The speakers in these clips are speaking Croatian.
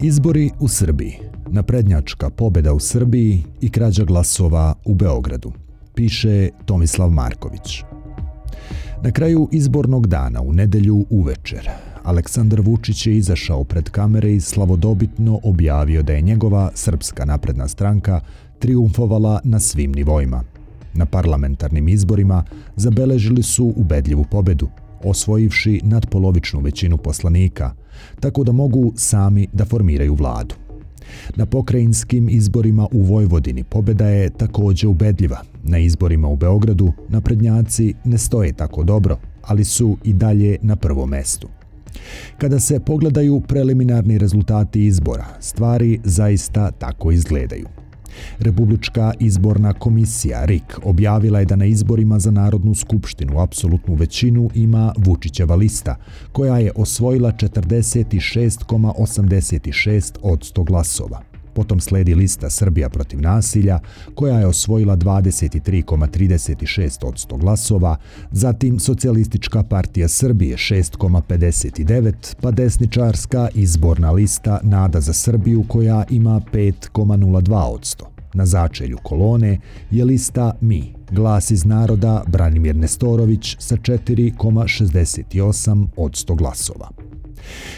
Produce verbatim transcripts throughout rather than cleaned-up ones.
Izbori u Srbiji. Naprednjačka pobeda u Srbiji i krađa glasova u Beogradu, piše Tomislav Marković. Na kraju izbornog dana, u nedelju uvečer, Aleksandar Vučić je izašao pred kamere i slavodobitno objavio da je njegova Srpska napredna stranka trijumfovala na svim nivoima. Na parlamentarnim izborima zabeležili su ubedljivu pobedu, osvojivši nadpolovičnu većinu poslanika, tako da mogu sami da formiraju vladu. Na pokrajinskim izborima u Vojvodini pobeda je takođe ubedljiva. Na izborima u Beogradu naprednjaci ne stoje tako dobro, ali su i dalje na prvom mestu. Kada se pogledaju preliminarni rezultati izbora, stvari zaista tako izgledaju. Republička izborna komisija R I K objavila je da na izborima za Narodnu skupštinu apsolutnu većinu ima Vučićeva lista, koja je osvojila četrdeset šest zarez osamdeset šest posto glasova. Potom sledi lista Srbija protiv nasilja, koja je osvojila dvadeset tri zarez trideset šest posto glasova, zatim Socijalistička partija Srbije šest zarez pedeset devet, pa desničarska izborna lista Nada za Srbiju koja ima pet zarez nula dva posto. Na začelju kolone je lista Mi, Glas iz naroda Branimir Nestorović sa četiri zarez šezdeset osam posto glasova.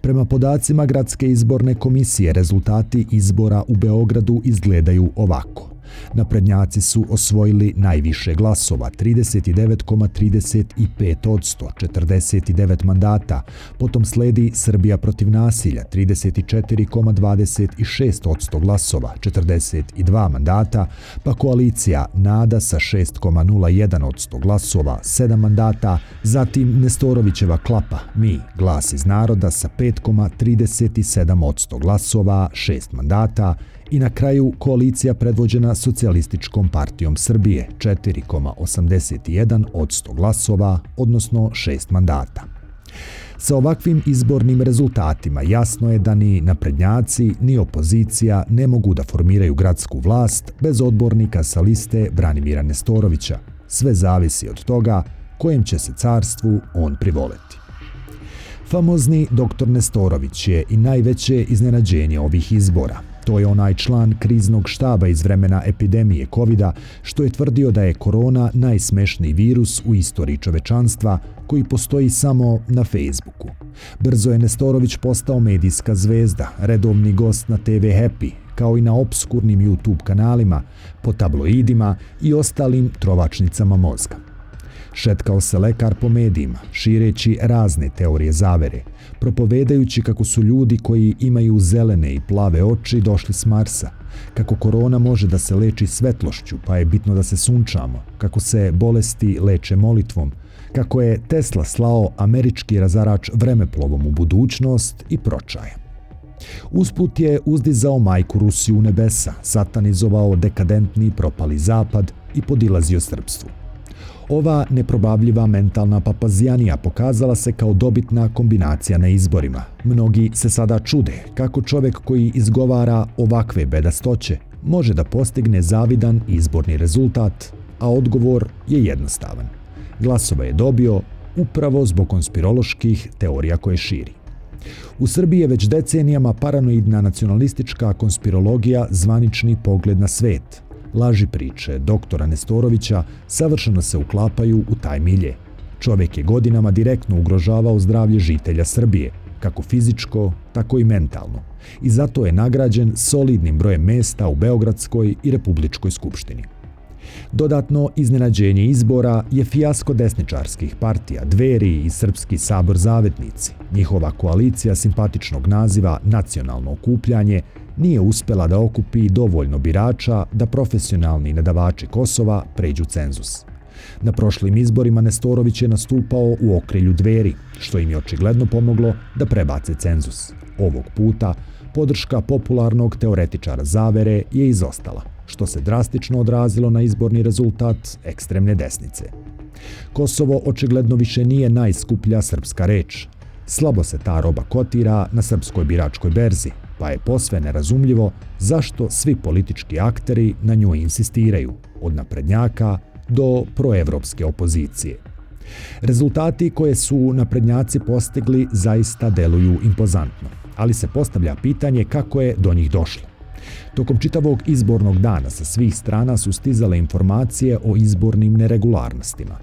Prema podacima Gradske izborne komisije, rezultati izbora u Beogradu izgledaju ovako. Naprednjaci su osvojili najviše glasova, trideset devet zarez trideset pet posto, četrdeset devet mandata, potom sledi Srbija protiv nasilja, trideset četiri zarez dvadeset šest posto glasova, četrdeset dva mandata, pa koalicija Nada sa šest zarez nula jedan posto glasova, sedam mandata, zatim Nestorovićeva klapa Mi, Glas iz naroda sa pet zarez trideset sedam posto glasova, šest mandata, i na kraju koalicija predvođena Socijalističkom partijom Srbije četiri zarez osamdeset jedan posto glasova, odnosno šest mandata. Sa ovakvim izbornim rezultatima jasno je da ni naprednjaci, ni opozicija ne mogu da formiraju gradsku vlast bez odbornika sa liste Branimira Nestorovića. Sve zavisi od toga kojem će se carstvu on privoleti. Famozni doktor Nestorović je i najveće iznenađenje ovih izbora. To je onaj član kriznog štaba iz vremena epidemije kovida što je tvrdio da je korona najsmešniji virus u istoriji čovečanstva koji postoji samo na Facebooku. Brzo je Nestorović postao medijska zvezda, redovni gost na te ve Happy, kao i na obskurnim YouTube kanalima, po tabloidima i ostalim trovačnicama mozga. Šetkao se lekar po medijima, šireći razne teorije zavere, propovedajući kako su ljudi koji imaju zelene i plave oči došli s Marsa, kako korona može da se leči svetlošću, pa je bitno da se sunčamo, kako se bolesti leče molitvom, kako je Tesla slao američki razarač vremeplovom u budućnost i pročaje. Usput je uzdizao majku Rusiju u nebesa, satanizovao dekadentni propali zapad i podilazio srpstvu. Ova neprobavljiva mentalna papazijanija pokazala se kao dobitna kombinacija na izborima. Mnogi se sada čude kako čovjek koji izgovara ovakve bedastoće može da postigne zavidan izborni rezultat, a odgovor je jednostavan. Glasova je dobio upravo zbog konspiroloških teorija koje širi. U Srbiji je već decenijama paranoidna nacionalistička konspirologija zvanični pogled na svet. Laži priče doktora Nestorovića savršeno se uklapaju u taj milje. Čovjek je godinama direktno ugrožavao zdravlje žitelja Srbije, kako fizičko, tako i mentalno. I zato je nagrađen solidnim brojem mesta u Beogradskoj i Republičkoj skupštini. Dodatno iznenađenje izbora je fijasko desničarskih partija Dveri i Srpski sabor zavetnici. Njihova koalicija simpatičnog naziva Nacionalno okupljanje nije uspela da okupi dovoljno birača da profesionalni nadavači Kosova pređu cenzus. Na prošlim izborima Nestorović je nastupao u okrilju Dveri, što im je očigledno pomoglo da prebace cenzus. Ovog puta podrška popularnog teoretičara zavere je izostala, što se drastično odrazilo na izborni rezultat ekstremne desnice. Kosovo očigledno više nije najskuplja srpska reč. Slabo se ta roba kotira na srpskoj biračkoj berzi, pa je posve nerazumljivo zašto svi politički akteri na nju insistiraju, od naprednjaka do proevropske opozicije. Rezultati koje su naprednjaci postigli zaista deluju impozantno, ali se postavlja pitanje kako je do njih došlo. Tokom čitavog izbornog dana sa svih strana su stizale informacije o izbornim neregularnostima.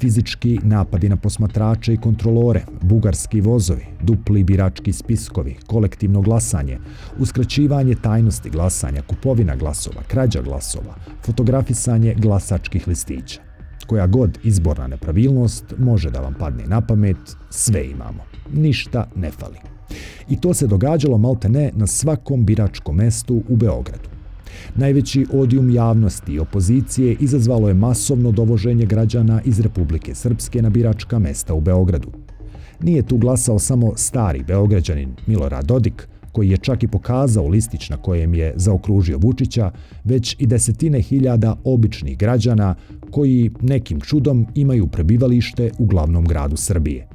Fizički napadi na posmatrače i kontrolore, bugarski vozovi, dupli birački spiskovi, kolektivno glasanje, uskraćivanje tajnosti glasanja, kupovina glasova, krađa glasova, fotografisanje glasačkih listića. Koja god izborna nepravilnost može da vam padne na pamet, sve imamo. Ništa ne fali. I to se događalo maltene na svakom biračkom mestu u Beogradu. Najveći odijum javnosti i opozicije izazvalo je masovno dovoženje građana iz Republike Srpske na biračka mesta u Beogradu. Nije tu glasao samo stari beograđanin Milorad Dodik, koji je čak i pokazao listić na kojem je zaokružio Vučića, već i desetine hiljada običnih građana koji nekim čudom imaju prebivalište u glavnom gradu Srbije.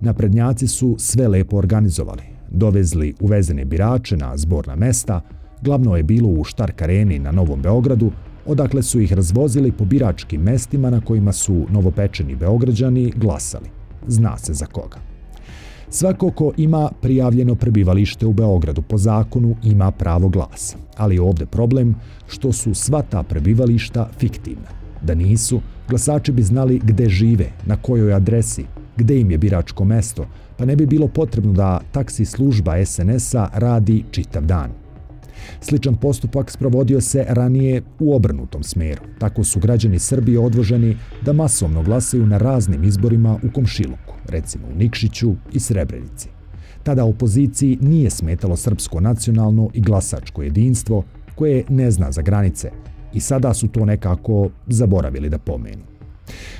Naprednjaci su sve lepo organizovali, dovezli uvezene birače na zborna mesta, glavno je bilo u Štark areni na Novom Beogradu, odakle su ih razvozili po biračkim mestima na kojima su novopečeni Beograđani glasali. Zna se za koga. Svako ko ima prijavljeno prebivalište u Beogradu po zakonu ima pravo glasa, ali je ovde problem što su sva ta prebivališta fiktivna. Da nisu, glasači bi znali gde žive, na kojoj adresi, gde im je biračko mesto, pa ne bi bilo potrebno da taksi služba es en es a radi čitav dan. Sličan postupak sprovodio se ranije u obrnutom smeru. Tako su građani Srbije odvoženi da masovno glasaju na raznim izborima u komšiluku, recimo u Nikšiću i Srebrenici. Tada opoziciji nije smetalo srpsko nacionalno i glasačko jedinstvo koje ne zna za granice i sada su to nekako zaboravili da pomenu.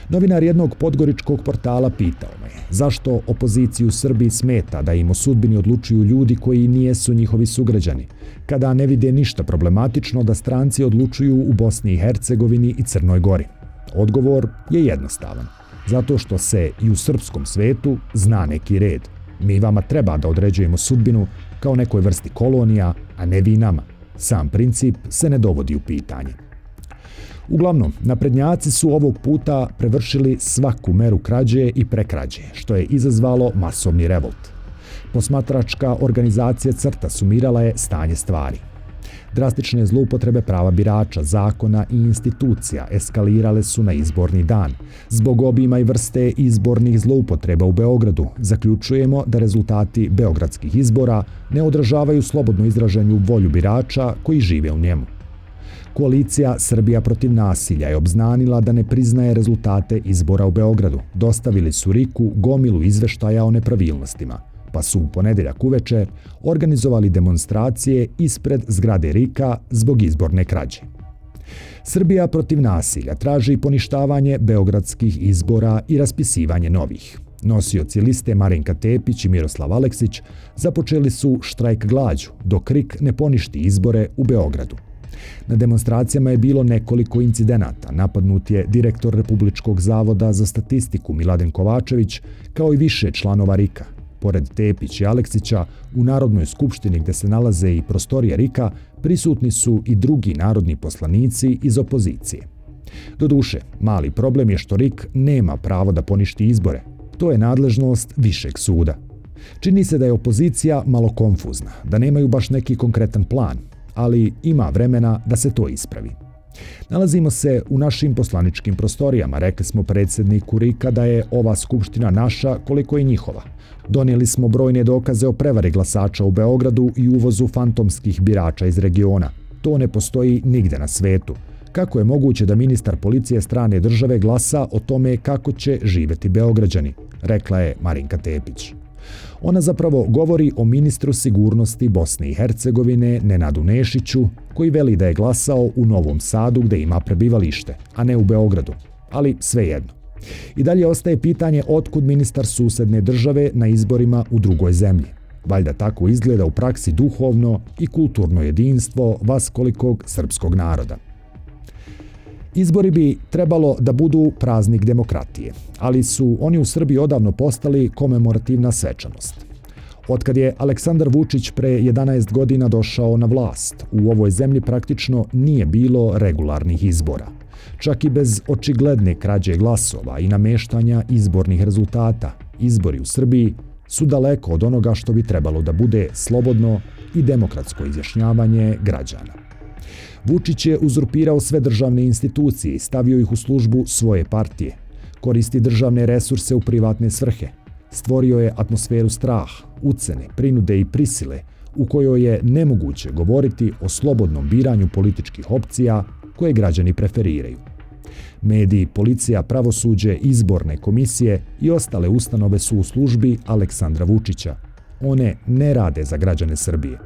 Novinar jednog podgoričkog portala pitao me zašto opoziciju u Srbiji smeta da im o sudbini odlučuju ljudi koji nijesu njihovi sugrađani, kada ne vide ništa problematično da stranci odlučuju u Bosni i Hercegovini i Crnoj Gori. Odgovor je jednostavan, zato što se i u srpskom svetu zna neki red. Mi vama treba da određujemo sudbinu kao nekoj vrsti kolonija, a ne vi nama. Sam princip se ne dovodi u pitanje. Uglavnom, naprednjaci su ovog puta prevršili svaku meru krađe i prekrađe, što je izazvalo masovni revolt. Posmatračka organizacija CRTA sumirala je stanje stvari. Drastične zloupotrebe prava birača, zakona i institucija eskalirale su na izborni dan. Zbog obima i vrste izbornih zloupotreba u Beogradu zaključujemo da rezultati beogradskih izbora ne odražavaju slobodno izraženju volju birača koji žive u njemu. Koalicija Srbija protiv nasilja je obznanila da ne priznaje rezultate izbora u Beogradu. Dostavili su RIK-u gomilu izveštaja o nepravilnostima, pa su u ponedeljak uveče organizovali demonstracije ispred zgrade RIK-a zbog izborne krađe. Srbija protiv nasilja traži poništavanje beogradskih izbora i raspisivanje novih. Nosioci liste Marinka Tepić i Miroslav Aleksić započeli su štrajk glađu dok RIK ne poništi izbore u Beogradu. Na demonstracijama je bilo nekoliko incidenata, napadnut je direktor Republičkog zavoda za statistiku Miladin Kovačević, kao i više članova RIK-a. Pored Tepić i Aleksića, u Narodnoj skupštini gde se nalaze i prostorije RIK-a, prisutni su i drugi narodni poslanici iz opozicije. Doduše, mali problem je što RIK nema pravo da poništi izbore. To je nadležnost višeg suda. Čini se da je opozicija malo konfuzna, da nemaju baš neki konkretan plan, ali ima vremena da se to ispravi. Nalazimo se u našim poslaničkim prostorijama, rekli smo predsjedniku RIK-a da je ova skupština naša koliko i njihova. Donijeli smo brojne dokaze o prevari glasača u Beogradu i uvozu fantomskih birača iz regiona. To ne postoji nigde na svetu. Kako je moguće da ministar policije strane države glasa o tome kako će živjeti Beograđani, rekla je Marinka Tepić. Ona zapravo govori o ministru sigurnosti Bosne i Hercegovine Nenadu Nešiću, koji veli da je glasao u Novom Sadu gde ima prebivalište, a ne u Beogradu, ali svejedno. I dalje ostaje pitanje otkud ministar susedne države na izborima u drugoj zemlji. Valjda tako izgleda u praksi duhovno i kulturno jedinstvo vaskolikog srpskog naroda. Izbori bi trebalo da budu praznik demokratije, ali su oni u Srbiji odavno postali komemorativna svečanost. Otkad je Aleksandar Vučić pre jedanaest godina došao na vlast, u ovoj zemlji praktično nije bilo regularnih izbora. Čak i bez očigledne krađe glasova i nameštanja izbornih rezultata, izbori u Srbiji su daleko od onoga što bi trebalo da bude slobodno i demokratsko izjašnjavanje građana. Vučić je uzurpirao sve državne institucije i stavio ih u službu svoje partije. Koristi državne resurse u privatne svrhe. Stvorio je atmosferu straha, ucene, prinude i prisile u kojoj je nemoguće govoriti o slobodnom biranju političkih opcija koje građani preferiraju. Mediji, policija, pravosuđe, izborne komisije i ostale ustanove su u službi Aleksandra Vučića. One ne rade za građane Srbije.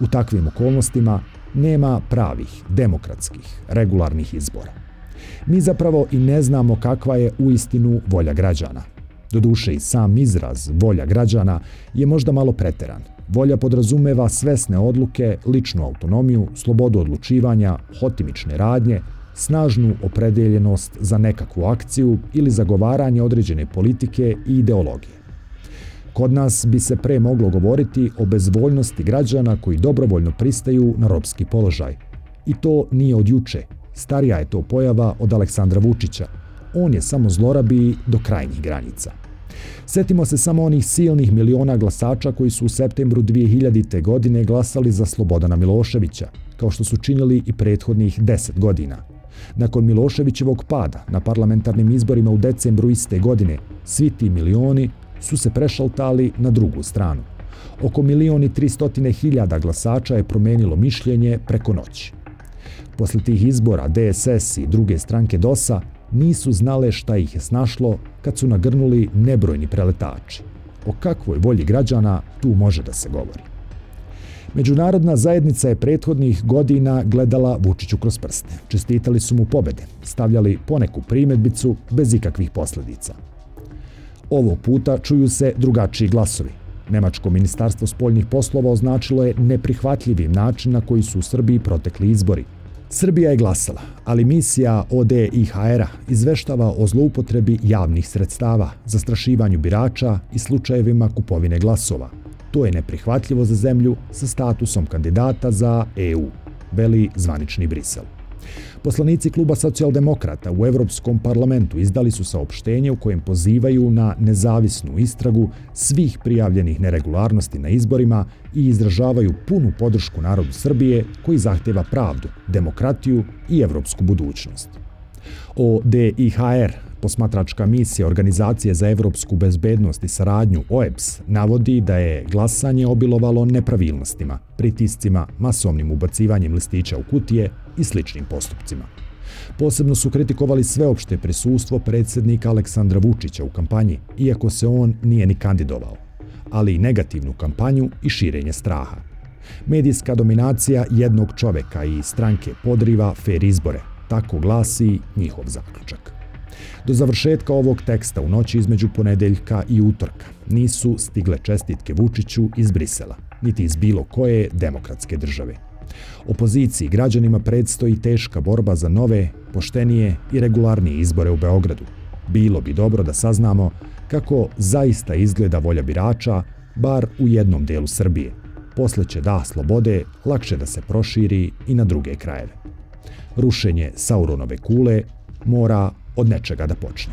U takvim okolnostima nema pravih, demokratskih, regularnih izbora. Mi zapravo i ne znamo kakva je uistinu volja građana. Doduše i sam izraz volja građana je možda malo preteran. Volja podrazumeva svesne odluke, ličnu autonomiju, slobodu odlučivanja, hotimične radnje, snažnu opredeljenost za nekakvu akciju ili zagovaranje određene politike i ideologije. Kod nas bi se pre moglo govoriti o bezvoljnosti građana koji dobrovoljno pristaju na ropski položaj. I to nije od juče. Starija je to pojava od Aleksandra Vučića. On je samo zlorabiji do krajnjih granica. Setimo se samo onih silnih miliona glasača koji su u septembru dve hiljadite. godine glasali za Slobodana Miloševića, kao što su činili i prethodnih deset godina. Nakon Miloševićevog pada na parlamentarnim izborima u decembru iste godine, svi ti milioni su se prešaltali na drugu stranu. Oko milioni tristotine hiljada glasača je promenilo mišljenje preko noći. Posle tih izbora D S S i druge stranke D O S-a nisu znale šta ih je snašlo kad su nagrnuli nebrojni preletači. O kakvoj volji građana tu može da se govori. Međunarodna zajednica je prethodnih godina gledala Vučiću kroz prste. Čestitali su mu pobede, stavljali poneku primedbicu bez ikakvih posljedica. Ovog puta čuju se drugačiji glasovi. Nemačko ministarstvo spoljnih poslova označilo je neprihvatljivim način na koji su u Srbiji protekli izbori. Srbija je glasala, ali misija O D I H R-a izveštava o zloupotrebi javnih sredstava, zastrašivanju birača i slučajevima kupovine glasova. To je neprihvatljivo za zemlju sa statusom kandidata za E U, veli zvanični Brisel. Poslanici kluba socijaldemokrata u Evropskom parlamentu izdali su saopštenje u kojem pozivaju na nezavisnu istragu svih prijavljenih neregularnosti na izborima i izražavaju punu podršku narodu Srbije koji zahteva pravdu, demokratiju i evropsku budućnost. O D I H R, posmatračka misija Organizacije za evropsku bezbednost i saradnju O E B S, navodi da je glasanje obilovalo nepravilnostima, pritiscima, masovnim ubacivanjem listića u kutije i sličnim postupcima. Posebno su kritikovali sveopšte prisustvo predsjednika Aleksandra Vučića u kampanji, iako se on nije ni kandidovao, ali i negativnu kampanju i širenje straha. Medijska dominacija jednog čoveka i stranke podriva fer izbore, tako glasi njihov zaključak. Do završetka ovog teksta u noći između ponedeljka i utorka nisu stigle čestitke Vučiću iz Brisela, niti iz bilo koje demokratske države. Opoziciji i građanima predstoji teška borba za nove, poštenije i regularnije izbore u Beogradu. Bilo bi dobro da saznamo kako zaista izgleda volja birača, bar u jednom delu Srbije. Posle će dah slobode lakše da se proširi i na druge krajeve. Rušenje Sauronove kule mora od nečega da počne.